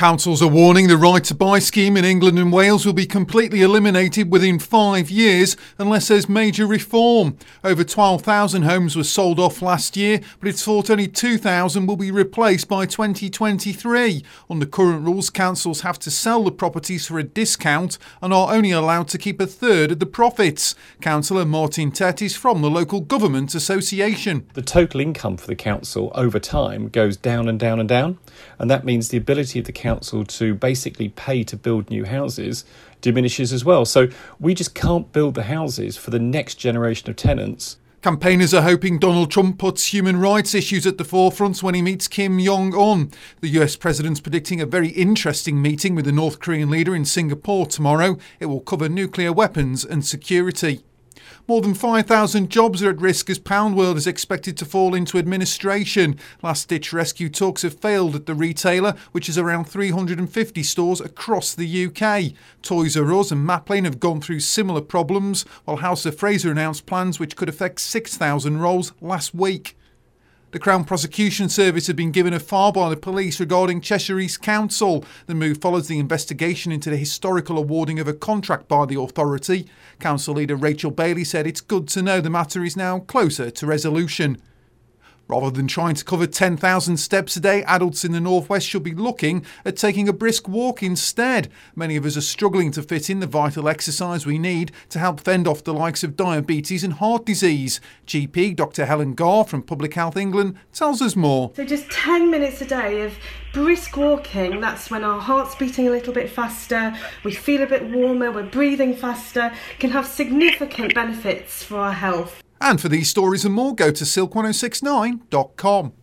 Councils are warning the right-to-buy scheme in England and Wales will be completely eliminated within 5 years unless there's major reform. Over 12,000 homes were sold off last year, but it's thought only 2,000 will be replaced by 2023. Under current rules, councils have to sell the properties for a discount and are only allowed to keep a third of the profits. Councillor Martin Tett is from the Local Government Association. The total income for the council over time goes down and down and down, and that means the ability of the council to basically pay to build new houses diminishes as well. So we just can't build the houses for the next generation of tenants. Campaigners are hoping Donald Trump puts human rights issues at the forefront when he meets Kim Jong-un. The US president's predicting a very interesting meeting with the North Korean leader in Singapore tomorrow. It will cover nuclear weapons and security. More than 5,000 jobs are at risk as Poundworld is expected to fall into administration. Last-ditch rescue talks have failed at the retailer, which is around 350 stores across the UK. Toys R Us and Maplin have gone through similar problems, while House of Fraser announced plans which could affect 6,000 roles last week. The Crown Prosecution Service had been given a file by the police regarding Cheshire East Council. The move follows the investigation into the historical awarding of a contract by the authority. Council leader Rachel Bailey said it's good to know the matter is now closer to resolution. Rather than trying to cover 10,000 steps a day, adults in the northwest should be looking at taking a brisk walk instead. Many of us are struggling to fit in the vital exercise we need to help fend off the likes of diabetes and heart disease. GP Dr Helen Garr from Public Health England tells us more. So just 10 minutes a day of brisk walking, that's when our heart's beating a little bit faster, we feel a bit warmer, we're breathing faster, can have significant benefits for our health. And for these stories and more, go to silk1069.com.